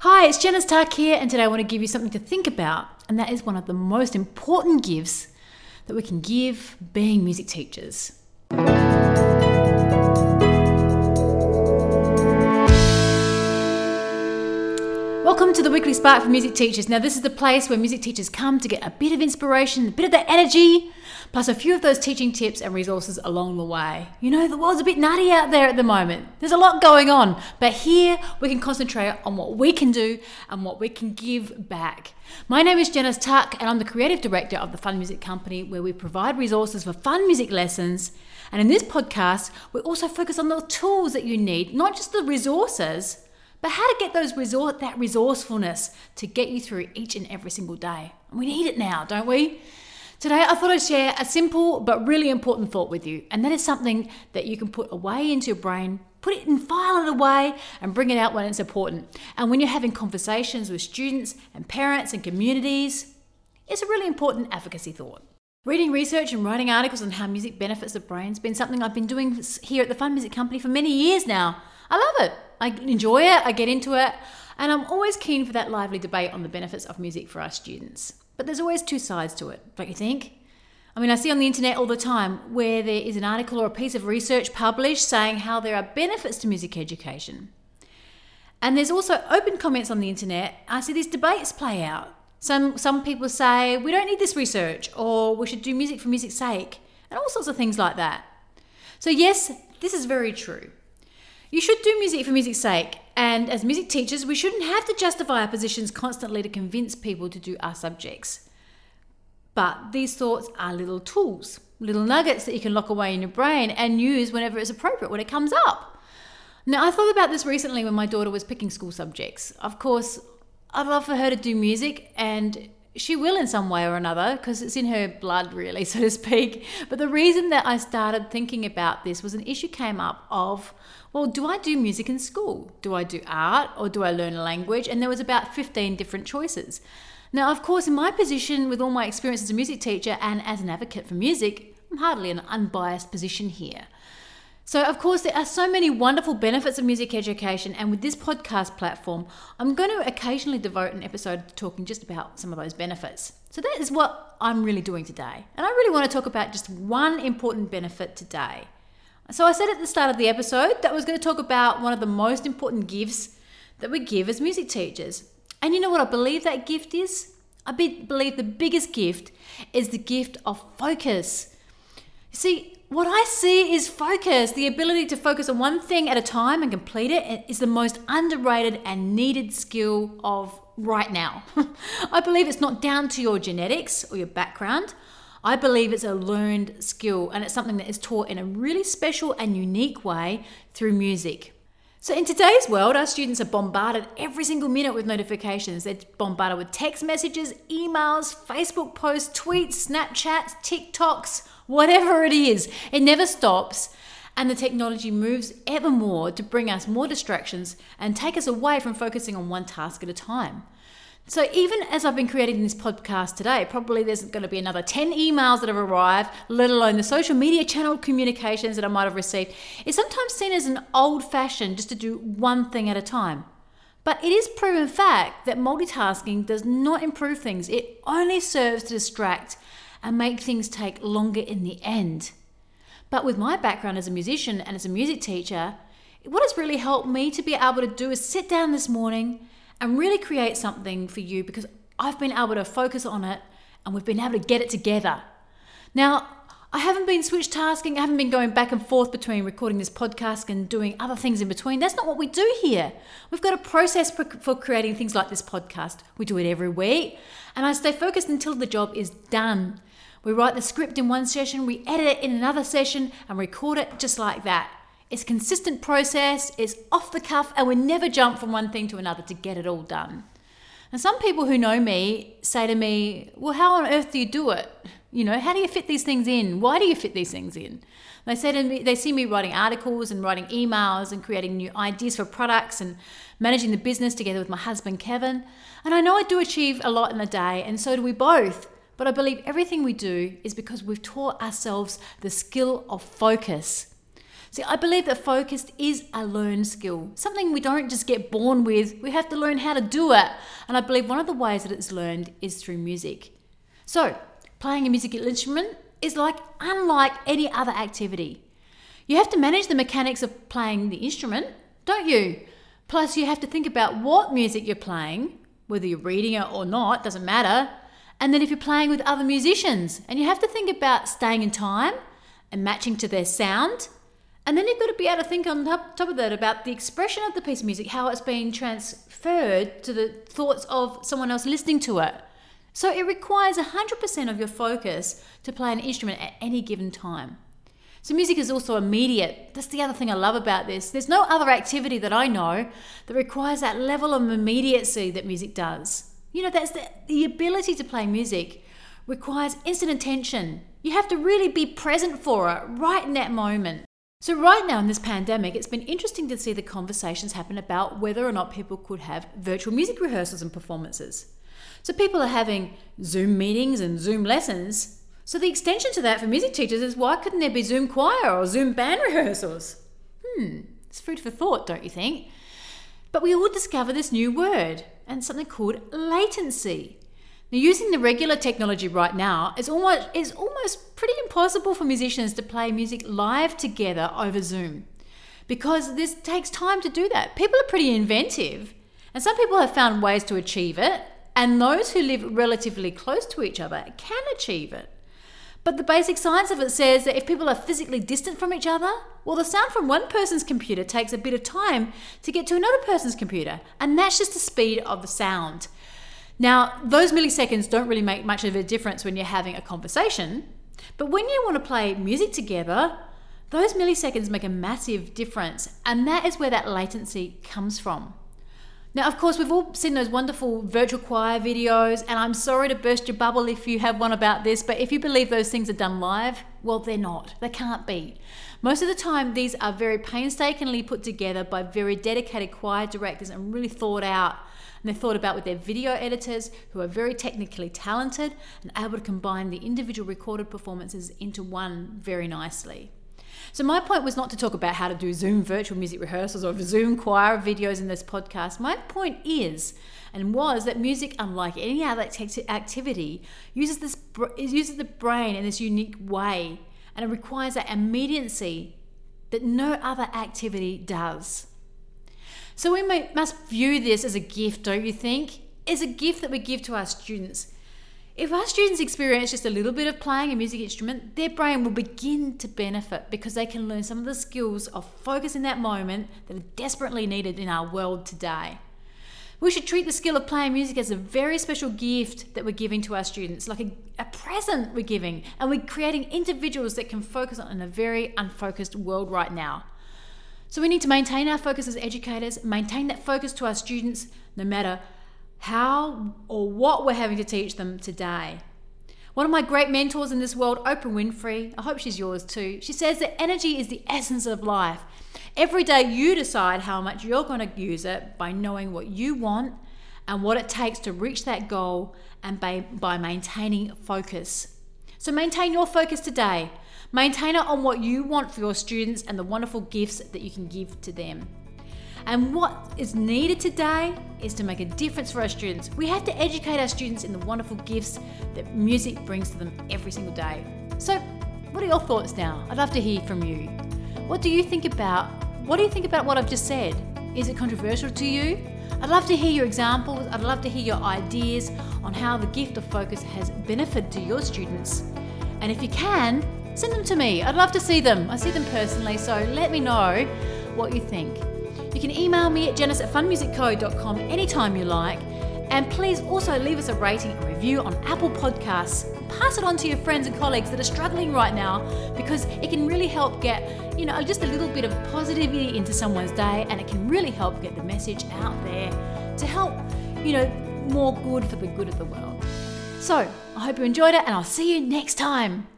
Hi, it's Janice Tuck here, and today I want to give you something to think about, and that is one of the most important gifts that we can give being music teachers. Welcome to the Weekly Spark for Music Teachers. Now, this is the place where music teachers come to get a bit of inspiration, a bit of that energy, plus a few of those teaching tips and resources along the way. You know, the world's a bit nutty out there at the moment. There's a lot going on, but here we can concentrate on what we can do and what we can give back. My name is Janice Tuck, and I'm the Creative Director of the Fun Music Company, where we provide resources for fun music lessons. And in this podcast, we also focus on the tools that you need, not just the resources, but how to get that resourcefulness to get you through each and every single day. And we need it now, don't we? Today, I thought I'd share a simple but really important thought with you, and that is something that you can put away into your brain, put it and file it away, and bring it out when it's important. And when you're having conversations with students and parents and communities, it's a really important advocacy thought. Reading research and writing articles on how music benefits the brain has been something I've been doing here at the Fun Music Company for many years now. I love it. I enjoy it, I get into it, and I'm always keen for that lively debate on the benefits of music for our students. But there's always two sides to it, don't you think? I mean, I see on the internet all the time where there is an article or a piece of research published saying how there are benefits to music education. And there's also open comments on the internet. I see these debates play out. Some people say, we don't need this research, or we should do music for music's sake, and all sorts of things like that. So yes, this is very true. You should do music for music's sake, and as music teachers, we shouldn't have to justify our positions constantly to convince people to do our subjects. But these thoughts are little tools, little nuggets that you can lock away in your brain and use whenever it's appropriate, when it comes up. Now, I thought about this recently when my daughter was picking school subjects. Of course, I'd love for her to do music, and she will in some way or another, because it's in her blood, really, so to speak. But the reason that I started thinking about this was an issue came up of, well, do I do music in school? Do I do art, or do I learn a language? And there was about 15 different choices. Now, of course, in my position with all my experience as a music teacher and as an advocate for music, I'm hardly an unbiased position here. So, of course, there are so many wonderful benefits of music education, and with this podcast platform, I'm going to occasionally devote an episode to talking just about some of those benefits. So that is what I'm really doing today. And I really want to talk about just one important benefit today. So I said at the start of the episode that I was going to talk about one of the most important gifts that we give as music teachers. And you know what I believe that gift is? I believe the biggest gift is the gift of focus. You see, what I see is focus. The ability to focus on one thing at a time and complete it is the most underrated and needed skill of right now. I believe it's not down to your genetics or your background. I believe it's a learned skill, and it's something that is taught in a really special and unique way through music. So in today's world, our students are bombarded every single minute with notifications. They're bombarded with text messages, emails, Facebook posts, tweets, Snapchats, TikToks, whatever it is. It never stops, and the technology moves ever more to bring us more distractions and take us away from focusing on one task at a time. So even as I've been creating this podcast today, probably there's going to be another 10 emails that have arrived, let alone the social media channel communications that I might have received. It's sometimes seen as an old-fashioned just to do one thing at a time. But it is proven fact that multitasking does not improve things. It only serves to distract and make things take longer in the end. But with my background as a musician and as a music teacher, what has really helped me to be able to do is sit down this morning and really create something for you, because I've been able to focus on it and we've been able to get it together. Now, I haven't been switch tasking, I haven't been going back and forth between recording this podcast and doing other things in between. That's not what we do here. We've got a process for creating things like this podcast. We do it every week, and I stay focused until the job is done. We write the script in one session, we edit it in another session, and record it just like that. It's a consistent process, it's off the cuff, and we never jump from one thing to another to get it all done. And some people who know me say to me, well, how on earth do you do it? You know, how do you fit these things in? Why do you fit these things in? They say to me, they see me writing articles and writing emails and creating new ideas for products and managing the business together with my husband, Kevin. And I know I do achieve a lot in a day, and so do we both. But I believe everything we do is because we've taught ourselves the skill of focus. See, I believe that focused is a learned skill, something we don't just get born with, we have to learn how to do it. And I believe one of the ways that it's learned is through music. So, playing a musical instrument is unlike any other activity. You have to manage the mechanics of playing the instrument, don't you? Plus, you have to think about what music you're playing, whether you're reading it or not, doesn't matter. And then if you're playing with other musicians, and you have to think about staying in time and matching to their sound. And then you've got to be able to think on top of that about the expression of the piece of music, how it's being transferred to the thoughts of someone else listening to it. So it requires 100% of your focus to play an instrument at any given time. So music is also immediate. That's the other thing I love about this. There's no other activity that I know that requires that level of immediacy that music does. You know, that's the ability to play music requires instant attention. You have to really be present for it right in that moment. So right now in this pandemic, it's been interesting to see the conversations happen about whether or not people could have virtual music rehearsals and performances. So people are having Zoom meetings and Zoom lessons. So the extension to that for music teachers is, why couldn't there be Zoom choir or Zoom band rehearsals? It's food for thought, don't you think? But we all discover this new word and something called latency. Now, using the regular technology right now, it's almost pretty impossible for musicians to play music live together over Zoom, because this takes time to do that. People are pretty inventive, and some people have found ways to achieve it, and those who live relatively close to each other can achieve it. But the basic science of it says that if people are physically distant from each other, well, the sound from one person's computer takes a bit of time to get to another person's computer, and that's just the speed of the sound. Now, those milliseconds don't really make much of a difference when you're having a conversation, but when you want to play music together, those milliseconds make a massive difference, and that is where that latency comes from. Now, of course, we've all seen those wonderful virtual choir videos, and I'm sorry to burst your bubble if you have one about this, but if you believe those things are done live, well, they're not. They can't be. Most of the time, these are very painstakingly put together by very dedicated choir directors and really thought out. And they're thought about with their video editors who are very technically talented and able to combine the individual recorded performances into one very nicely. So my point was not to talk about how to do Zoom virtual music rehearsals or Zoom choir videos in this podcast. My point is, and was, that music, unlike any other activity, uses the brain in this unique way, and it requires that immediacy that no other activity does. So we must view this as a gift, don't you think? As a gift that we give to our students. If our students experience just a little bit of playing a music instrument, their brain will begin to benefit because they can learn some of the skills of focus in that moment that are desperately needed in our world today. We should treat the skill of playing music as a very special gift that we're giving to our students, like a present we're giving, and we're creating individuals that can focus on in a very unfocused world right now. So we need to maintain our focus as educators, maintain that focus to our students, no matter how or what we're having to teach them today. One of my great mentors in this world, Oprah Winfrey, I hope she's yours too, she says that energy is the essence of life. Every day you decide how much you're going to use it by knowing what you want and what it takes to reach that goal, and by maintaining focus. So maintain your focus today. Maintain it on what you want for your students and the wonderful gifts that you can give to them. And what is needed today is to make a difference for our students. We have to educate our students in the wonderful gifts that music brings to them every single day. So, what are your thoughts now? I'd love to hear from you. What do you think about what I've just said? Is it controversial to you? I'd love to hear your examples. I'd love to hear your ideas on how the gift of focus has benefited to your students. And if you can, send them to me. I'd love to see them. I see them personally, so let me know what you think. You can email me at janice@funmusicco.com anytime you like. And please also leave us a rating and review on Apple Podcasts. Pass it on to your friends and colleagues that are struggling right now, because it can really help get, just a little bit of positivity into someone's day, and it can really help get the message out there to help, more good for the good of the world. So I hope you enjoyed it, and I'll see you next time.